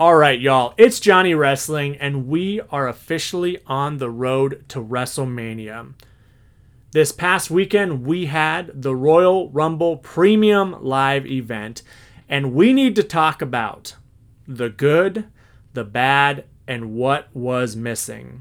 All right, y'all, it's Johnny Wrestling, and we are officially on the road to WrestleMania. This past weekend, we had the Royal Rumble Premium Live event, and we need to talk about the good, the bad, and what was missing.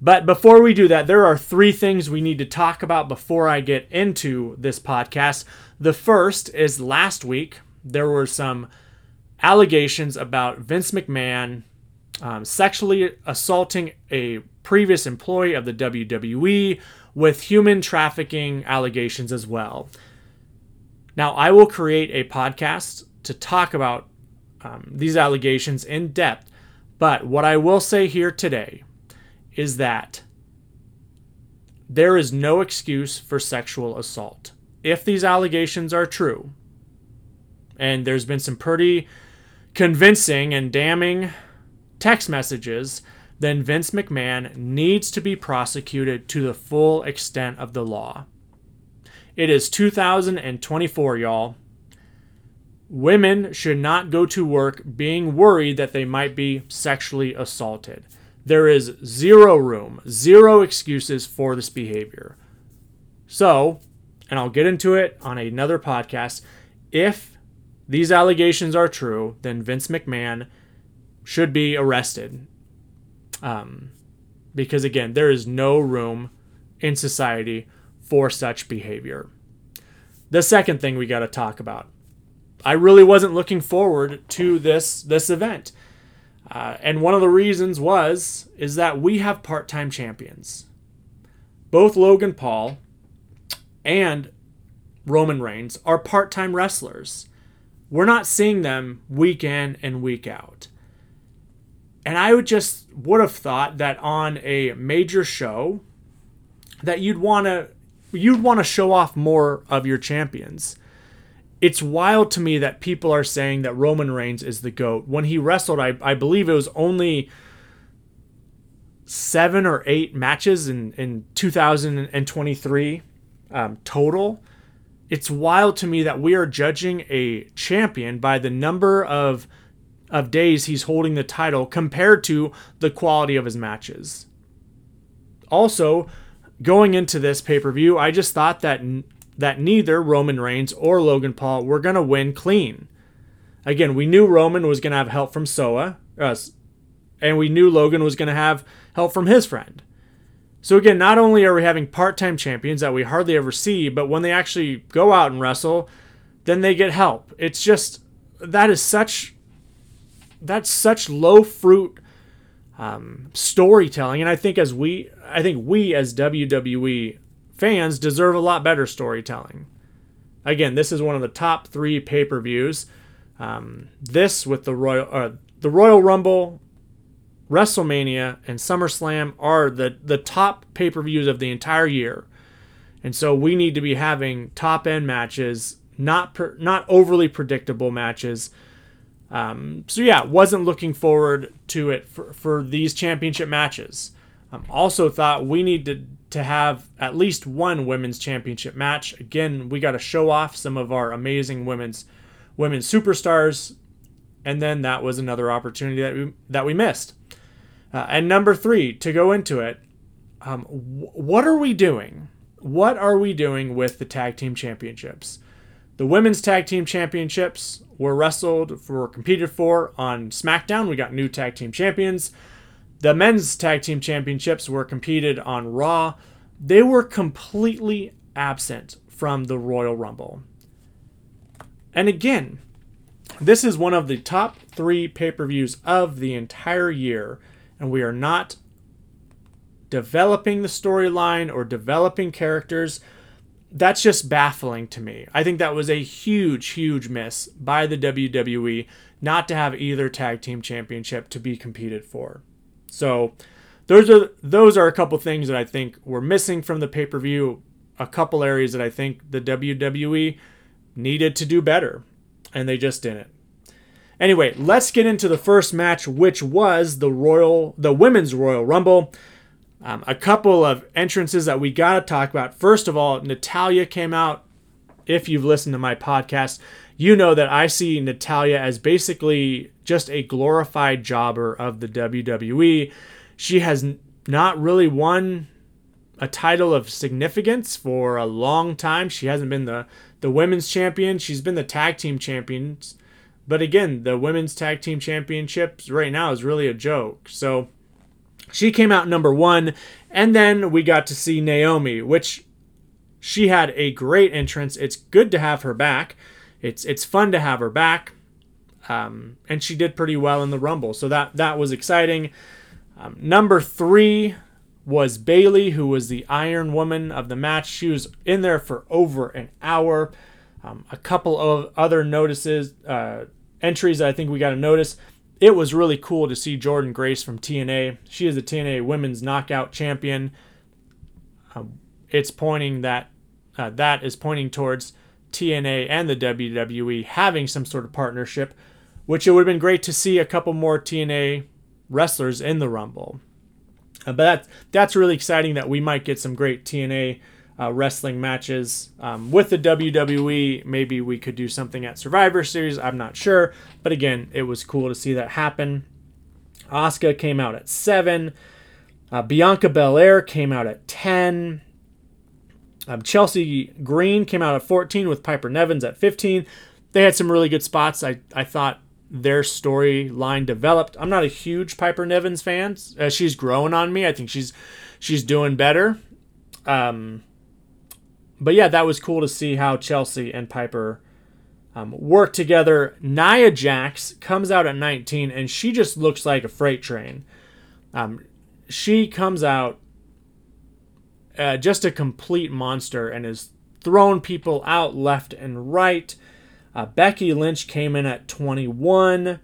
But before we do that, there are three things we need to talk about before I get into this podcast. The first is last week, there were some allegations about Vince McMahon sexually assaulting a previous employee of the WWE with human trafficking allegations as well. Now, I will create a podcast to talk about these allegations in depth, but what I will say here today is that there is no excuse for sexual assault. If these allegations are true, and there's been some pretty convincing and damning text messages, then Vince McMahon needs to be prosecuted to the full extent of the law. It is 2024, y'all. Women should not go to work being worried that they might be sexually assaulted. There is zero room, zero excuses for this behavior. So, and I'll get into it on another podcast, if these allegations are true, then Vince McMahon should be arrested. Because again, there is no room in society for such behavior. The second thing we got to talk about. I really wasn't looking forward to this event. And one of the reasons is that we have part-time champions. Both Logan Paul and Roman Reigns are part-time wrestlers. We're not seeing them week in and week out. And I would have thought that on a major show that you'd want to show off more of your champions. It's wild to me that people are saying that Roman Reigns is the GOAT. When he wrestled, I believe it was only 7 or 8 matches in 2023 total. It's wild to me that we are judging a champion by the number of days he's holding the title compared to the quality of his matches. Also, going into this pay-per-view, I just thought that neither Roman Reigns or Logan Paul were going to win clean. Again, we knew Roman was going to have help from Sikoa, and we knew Logan was going to have help from his friend. So again, not only are we having part-time champions that we hardly ever see, but when they actually go out and wrestle, then they get help. It's just, that's such low fruit storytelling. And I think we as WWE fans deserve a lot better storytelling. Again, this is one of the top 3 pay-per-views. This with the Royal Rumble, WrestleMania, and SummerSlam are the top pay-per-views of the entire year. And so we need to be having top-end matches, not overly predictable matches. So yeah, wasn't looking forward to it for these championship matches. Also thought we need to have at least one women's championship match. Again, we got to show off some of our amazing women superstars. And then that was another opportunity that we missed. And number 3, to go into it, what are we doing? What are we doing with the tag team championships? The women's tag team championships were competed for on SmackDown. We got new tag team champions. The men's tag team championships were competed on Raw. They were completely absent from the Royal Rumble. And again, this is one of the top 3 pay-per-views of the entire year. And we are not developing the storyline or developing characters. That's just baffling to me. I think that was a huge, huge miss by the WWE not to have either tag team championship to be competed for. So those are a couple things that I think were missing from the pay-per-view, a couple areas that I think the WWE needed to do better, and they just didn't. Anyway, let's get into the first match, which was the Women's Royal Rumble. A couple of entrances that we got to talk about. First of all, Natalya came out. If you've listened to my podcast, you know that I see Natalya as basically just a glorified jobber of the WWE. She has not really won a title of significance for a long time. She hasn't been the women's champion. She's been the tag team champions. But again, the women's tag team championships right now is really a joke. So she came out number one. And then we got to see Naomi, which she had a great entrance. It's good to have her back. It's fun to have her back. And she did pretty well in the Rumble. So that was exciting. Number three was Bayley, who was the Iron Woman of the match. She was in there for over an hour. A couple of other notices, entries that I think we got to notice. It was really cool to see Jordynne Grace from TNA. She is the TNA Women's Knockout Champion. It's pointing that is pointing towards TNA and the WWE having some sort of partnership, which it would have been great to see a couple more TNA wrestlers in the Rumble. But that's really exciting that we might get some great TNA wrestling matches with the WWE. Maybe we could do something at Survivor Series. I'm not sure, but again, it was cool to see that happen. Asuka came out at 7. Bianca Belair came out at 10. Chelsea Green came out at 14 with Piper Niven at 15. They had some really good spots. I thought their storyline developed. I'm not a huge Piper Niven fan. She's growing on me. I think she's doing better. But yeah, that was cool to see how Chelsea and Piper work together. Nia Jax comes out at 19, and she just looks like a freight train. She comes out just a complete monster and has thrown people out left and right. Becky Lynch came in at 21.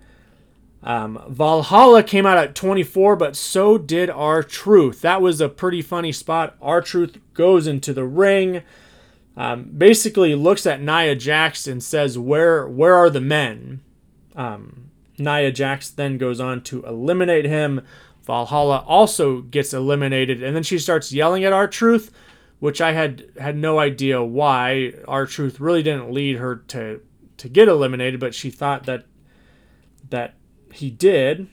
Valhalla came out at 24, but so did R-Truth. That was a pretty funny spot. R-Truth goes into the ring, basically looks at Nia Jax and says, where are the men? Nia Jax then goes on to eliminate him. Valhalla also gets eliminated, and then she starts yelling at R-Truth, which I had no idea why. R-Truth really didn't lead her to get eliminated, but she thought that he did.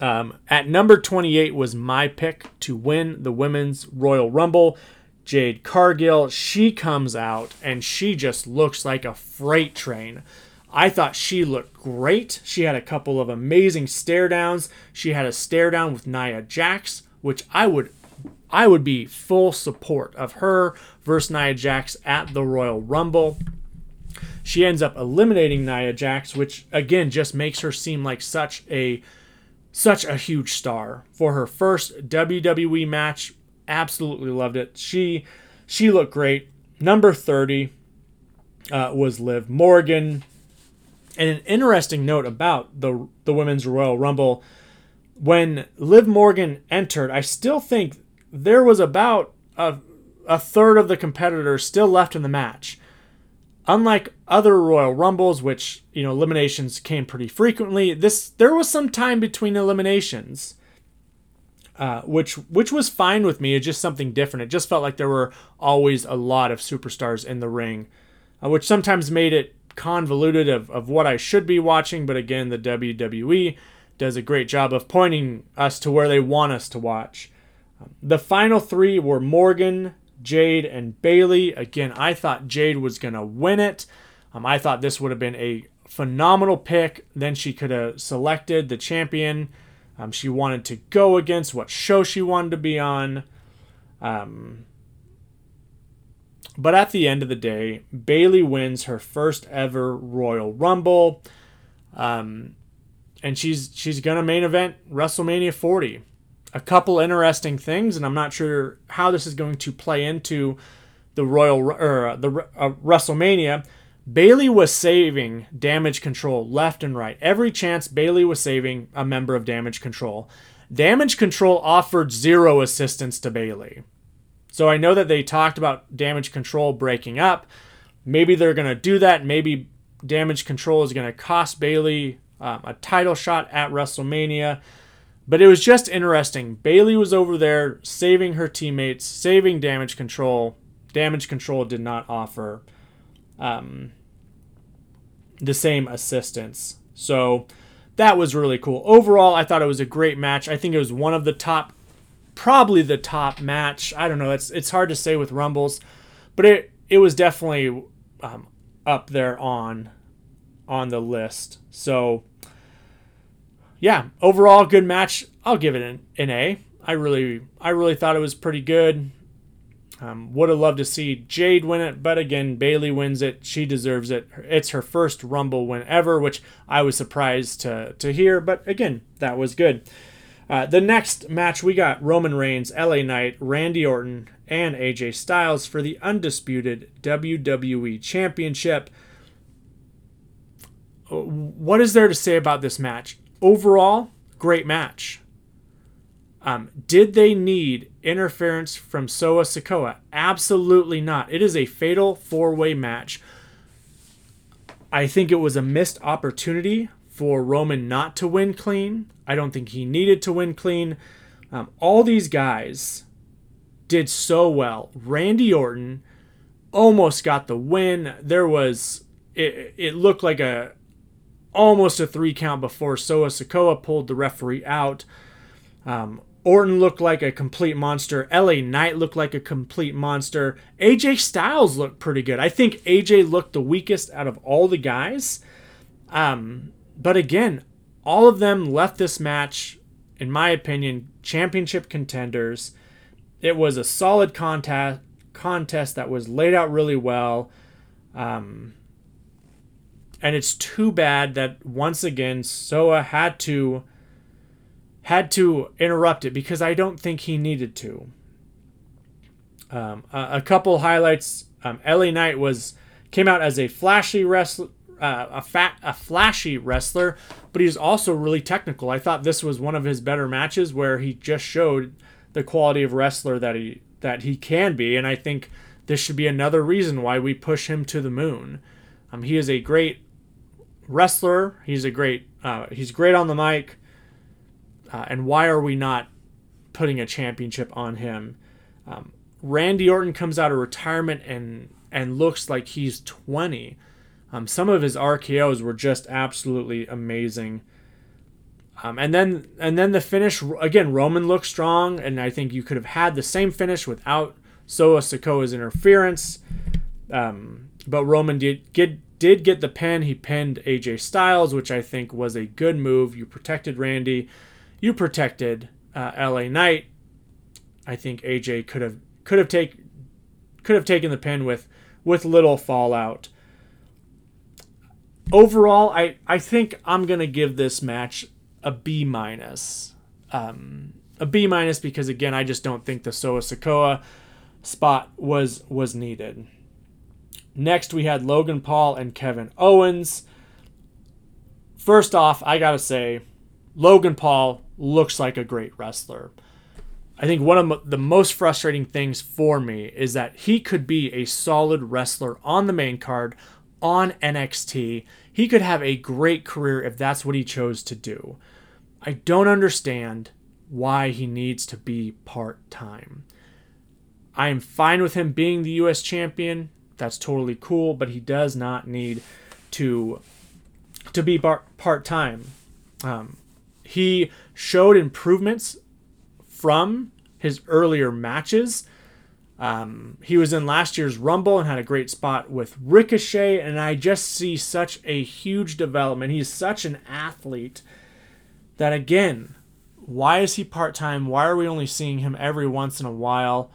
At number 28 was my pick to win the Women's Royal Rumble, Jade Cargill. She comes out and she just looks like a freight train. I thought she looked great. She had a couple of amazing stare downs. She had a stare down with Nia Jax, which I would be full support of her versus Nia Jax at the Royal Rumble. She ends up eliminating Nia Jax, which again just makes her seem like such a huge star for her first WWE match. Absolutely loved it. She looked great. Number 30 was Liv Morgan. And an interesting note about the Women's Royal Rumble, when Liv Morgan entered, I still think there was about a third of the competitors still left in the match. Unlike other Royal Rumbles, which, eliminations came pretty frequently, there was some time between eliminations, which was fine with me. It's just something different. It just felt like there were always a lot of superstars in the ring, which sometimes made it convoluted of what I should be watching. But again, the WWE does a great job of pointing us to where they want us to watch. The final three were Morgan, Jade, and Bayley. Again, I thought Jade was going to win it. I thought this would have been a phenomenal pick. Then she could have selected the champion she wanted to go against, what show she wanted to be on. But at the end of the day, Bayley wins her first ever Royal Rumble. And she's going to main event WrestleMania 40. A couple interesting things, and I'm not sure how this is going to play into the WrestleMania. Bayley was saving Damage Control left and right. Every chance Bayley was saving a member of Damage Control. Damage Control offered zero assistance to Bayley. So I know that they talked about Damage Control breaking up. Maybe they're going to do that. Maybe Damage Control is going to cost Bayley a title shot at WrestleMania. But it was just interesting. Bayley was over there saving her teammates, saving Damage Control. Damage Control did not offer the same assistants. So that was really cool. Overall, I thought it was a great match. I think it was one of the top, probably the top match. I don't know. It's hard to say with Rumbles, but it was definitely up there on the list. So yeah, overall good match. I'll give it an A. I really thought it was pretty good. Would have loved to see Jade win it, but again, Bayley wins it. She deserves it. It's her first Rumble win ever, which I was surprised to hear, but again, that was good. The next match, we got Roman Reigns, LA Knight, Randy Orton, and AJ Styles for the undisputed WWE Championship. What is there to say about this match? Overall, great match. Did they need interference from Solo Sikoa? Absolutely not. It is a fatal four-way match. I think it was a missed opportunity for Roman not to win clean. I don't think he needed to win clean. All these guys did so well. Randy Orton almost got the win. There was it looked like almost a 3 count before Solo Sikoa pulled the referee out. Orton looked like a complete monster. LA Knight looked like a complete monster. AJ Styles looked pretty good. I think AJ looked the weakest out of all the guys. But again, all of them left this match, in my opinion, championship contenders. It was a solid contest that was laid out really well. And it's too bad that once again, Soa had to interrupt it, because I don't think he needed to. A couple highlights. LA Knight came out as a flashy wrestler, a flashy wrestler, but he was also really technical. I thought this was one of his better matches, where he just showed the quality of wrestler that he can be, and I think this should be another reason why we push him to the moon. He is a great wrestler. He's great on the mic. And why are we not putting a championship on him? Randy Orton comes out of retirement and looks like he's 20. Some of his RKOs were just absolutely amazing. And then the finish again. Roman looked strong, and I think you could have had the same finish without Solo Sikoa's interference. But Roman did get the pin. He pinned AJ Styles, which I think was a good move. You protected Randy. You protected LA Knight. I think AJ could have taken the pin with little fallout. Overall, I think I'm gonna give this match a B-. A B- because again, I just don't think the Solo Sikoa spot was needed. Next, we had Logan Paul and Kevin Owens. First off, I gotta say, Logan Paul looks like a great wrestler. I think one of the most frustrating things for me is that he could be a solid wrestler on the main card, on NXT. He could have a great career if that's what he chose to do. I don't understand why he needs to be part-time. I am fine with him being the U.S. champion. That's totally cool, but he does not need to be part-time. He showed improvements from his earlier matches. He was in last year's Rumble and had a great spot with Ricochet, and I just see such a huge development. He's such an athlete that, again, why is he part-time? Why are we only seeing him every once in a while?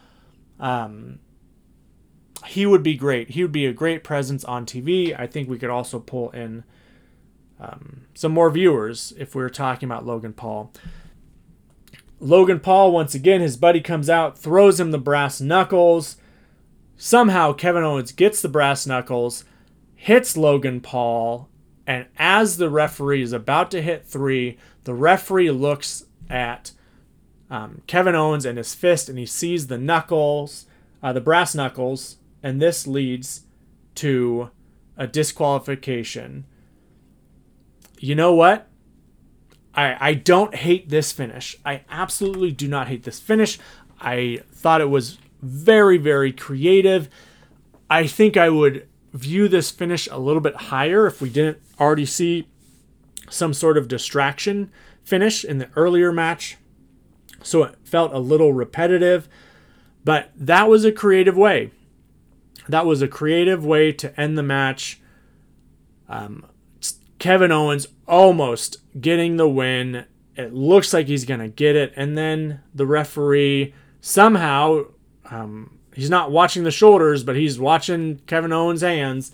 He would be great. He would be a great presence on TV. I think we could also pull in some more viewers if we were talking about Logan Paul. Logan Paul, once again, his buddy comes out, throws him the brass knuckles. Somehow Kevin Owens gets the brass knuckles, hits Logan Paul, and as the referee is about to hit 3, the referee looks at Kevin Owens and his fist, and he sees the knuckles, the brass knuckles, and this leads to a disqualification. You know what? I don't hate this finish. I absolutely do not hate this finish. I thought it was very, very creative. I think I would view this finish a little bit higher if we didn't already see some sort of distraction finish in the earlier match. So it felt a little repetitive, but that was a creative way. That was a creative way to end the match. Kevin Owens almost getting the win. It looks like he's going to get it. And then the referee somehow, he's not watching the shoulders, but he's watching Kevin Owens' hands,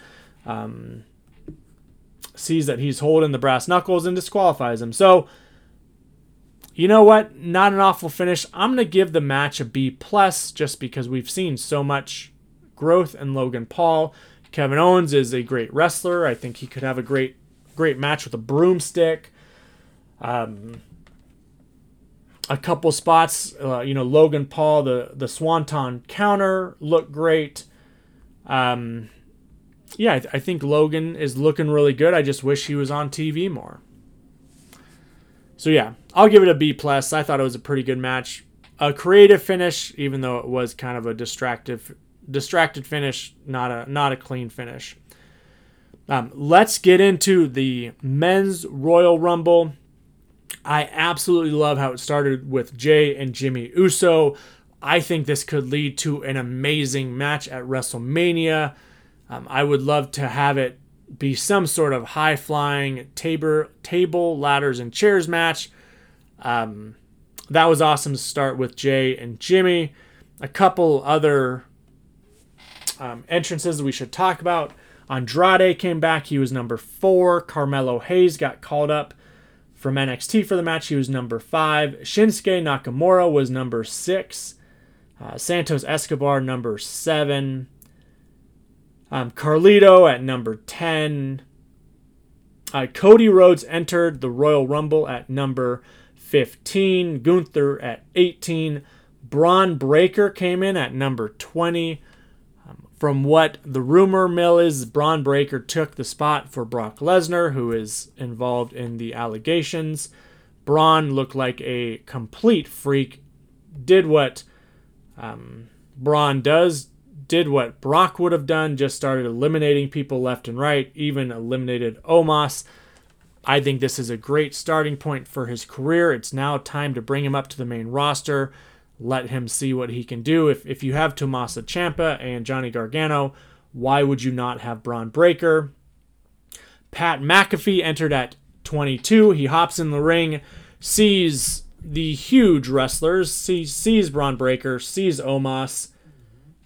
sees that he's holding the brass knuckles and disqualifies him. So, you know what? Not an awful finish. I'm going to give the match a B+, just because we've seen so much growth in Logan Paul. Kevin Owens is a great wrestler. I think he could have a great match with a broomstick. A couple spots, Logan Paul, the Swanton counter looked great. I think Logan is looking really good. I just wish he was on TV more. So yeah, I'll give it a B+. I thought it was a pretty good match. A creative finish, even though it was kind of a distracted finish, not a clean finish. Let's get into the men's Royal Rumble. I absolutely love how it started with Jay and Jimmy Uso. I think this could lead to an amazing match at WrestleMania. I would love to have it be some sort of high-flying table, ladders, and chairs match. That was awesome to start with Jay and Jimmy. A couple other entrances we should talk about. Andrade came back. He was number 4. Carmelo Hayes got called up from NXT for the match. He was number 5. Shinsuke Nakamura was number 6. Santos Escobar, number 7. Carlito at number 10. Cody Rhodes entered the Royal Rumble at number 15. Gunther at 18. Bron Breakker came in at number 20. From what the rumor mill is, Bron Breakker took the spot for Brock Lesnar, who is involved in the allegations. Bron looked like a complete freak, did what Bron does, did what Brock would have done, just started eliminating people left and right, even eliminated Omos. I think this is a great starting point for his career. It's now time to bring him up to the main roster. Let him see what he can do. If you have Tommaso Ciampa and Johnny Gargano, why would you not have Bron Breakker? Pat McAfee entered at 22. He hops in the ring, sees the huge wrestlers, sees Bron Breakker, sees Omos,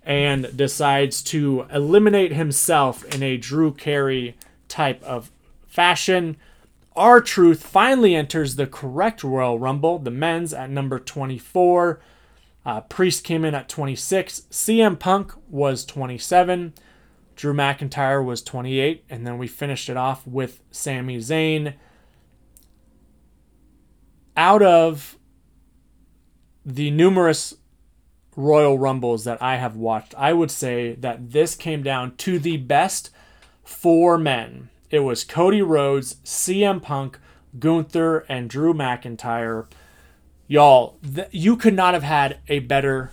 and decides to eliminate himself in a Drew Carey type of fashion. R-Truth finally enters the correct Royal Rumble, the men's, at number 24. Priest came in at 26. CM Punk was 27. Drew McIntyre was 28. And then we finished it off with Sami Zayn. Out of the numerous Royal Rumbles that I have watched, I would say that this came down to the best 4 men. It was Cody Rhodes, CM Punk, Gunther, and Drew McIntyre. Y'all, you could not have had a better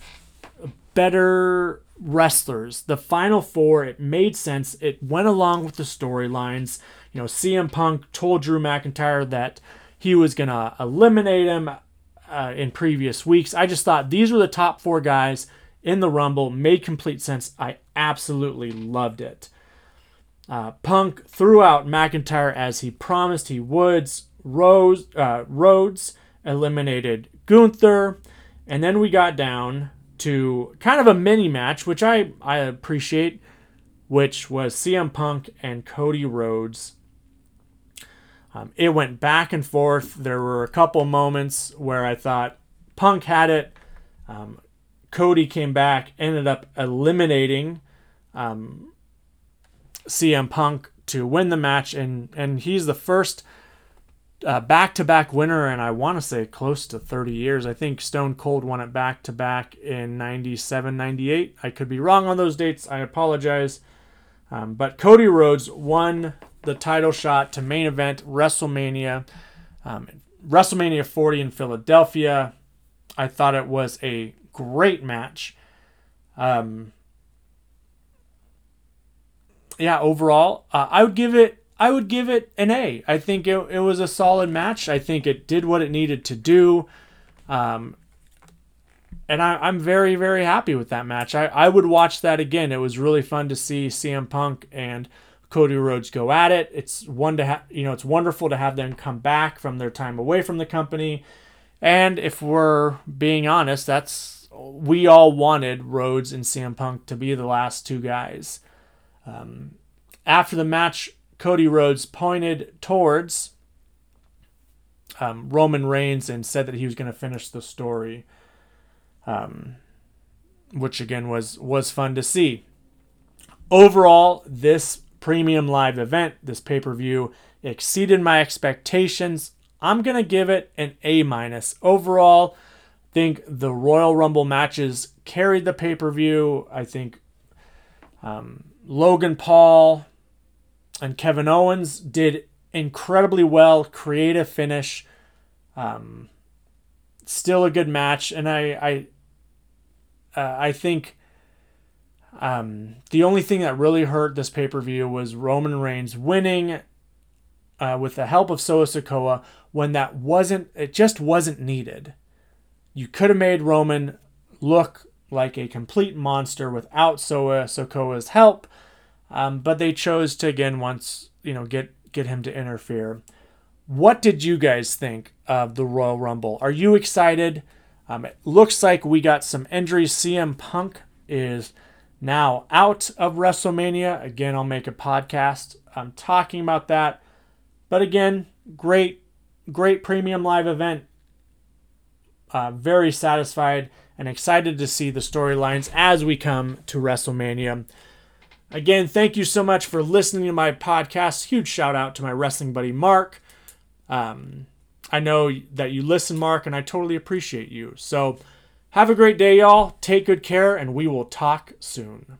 wrestlers. The final 4, it made sense. It went along with the storylines. You know, CM Punk told Drew McIntyre that he was going to eliminate him in previous weeks. I just thought these were the top 4 guys in the Rumble. Made complete sense. I absolutely loved it. Punk threw out McIntyre as he promised he would. Rhodes eliminated Gunther. And then we got down to kind of a mini match, which I appreciate, which was CM Punk and Cody Rhodes. It went back and forth. There were a couple moments where I thought Punk had it. Cody came back, ended up eliminating CM Punk to win the match, and he's the first back-to-back winner, and I want to say close to 30 years. I think Stone Cold won it back-to-back in 97, 98. I could be wrong on those dates. I apologize. But Cody Rhodes won the title shot to main event WrestleMania. WrestleMania 40 in Philadelphia. I thought it was a great match. yeah, overall, I would give it an A. I think it was a solid match. I think it did what it needed to do. And I'm very, very happy with that match. I would watch that again. It was really fun to see CM Punk and Cody Rhodes go at it. It's wonderful to have them come back from their time away from the company. And if we're being honest, we all wanted Rhodes and CM Punk to be the last two guys. After the match, Cody Rhodes pointed towards Roman Reigns and said that he was going to finish the story. Which again was fun to see. Overall, this premium live event, this pay-per-view, exceeded my expectations. I'm going to give it an A-. Overall, I think the Royal Rumble matches carried the pay-per-view. I think Logan Paul and Kevin Owens did incredibly well. Creative finish. Still a good match, and I think the only thing that really hurt this pay-per-view was Roman Reigns winning with the help of Solo Sikoa when it just wasn't needed. You could have made Roman look like a complete monster without Solo Sikoa's help, but they chose to again get him to interfere. What did you guys think of the Royal Rumble? Are you excited? It looks like we got some injuries. CM Punk is now out of WrestleMania. Again, I'll make a podcast talking about that. But again, great premium live event. Very satisfied and excited to see the storylines as we come to WrestleMania. Again, thank you so much for listening to my podcast. Huge shout out to my wrestling buddy, Mark. I know that you listen, Mark, and I totally appreciate you. So have a great day, y'all. Take good care, and we will talk soon.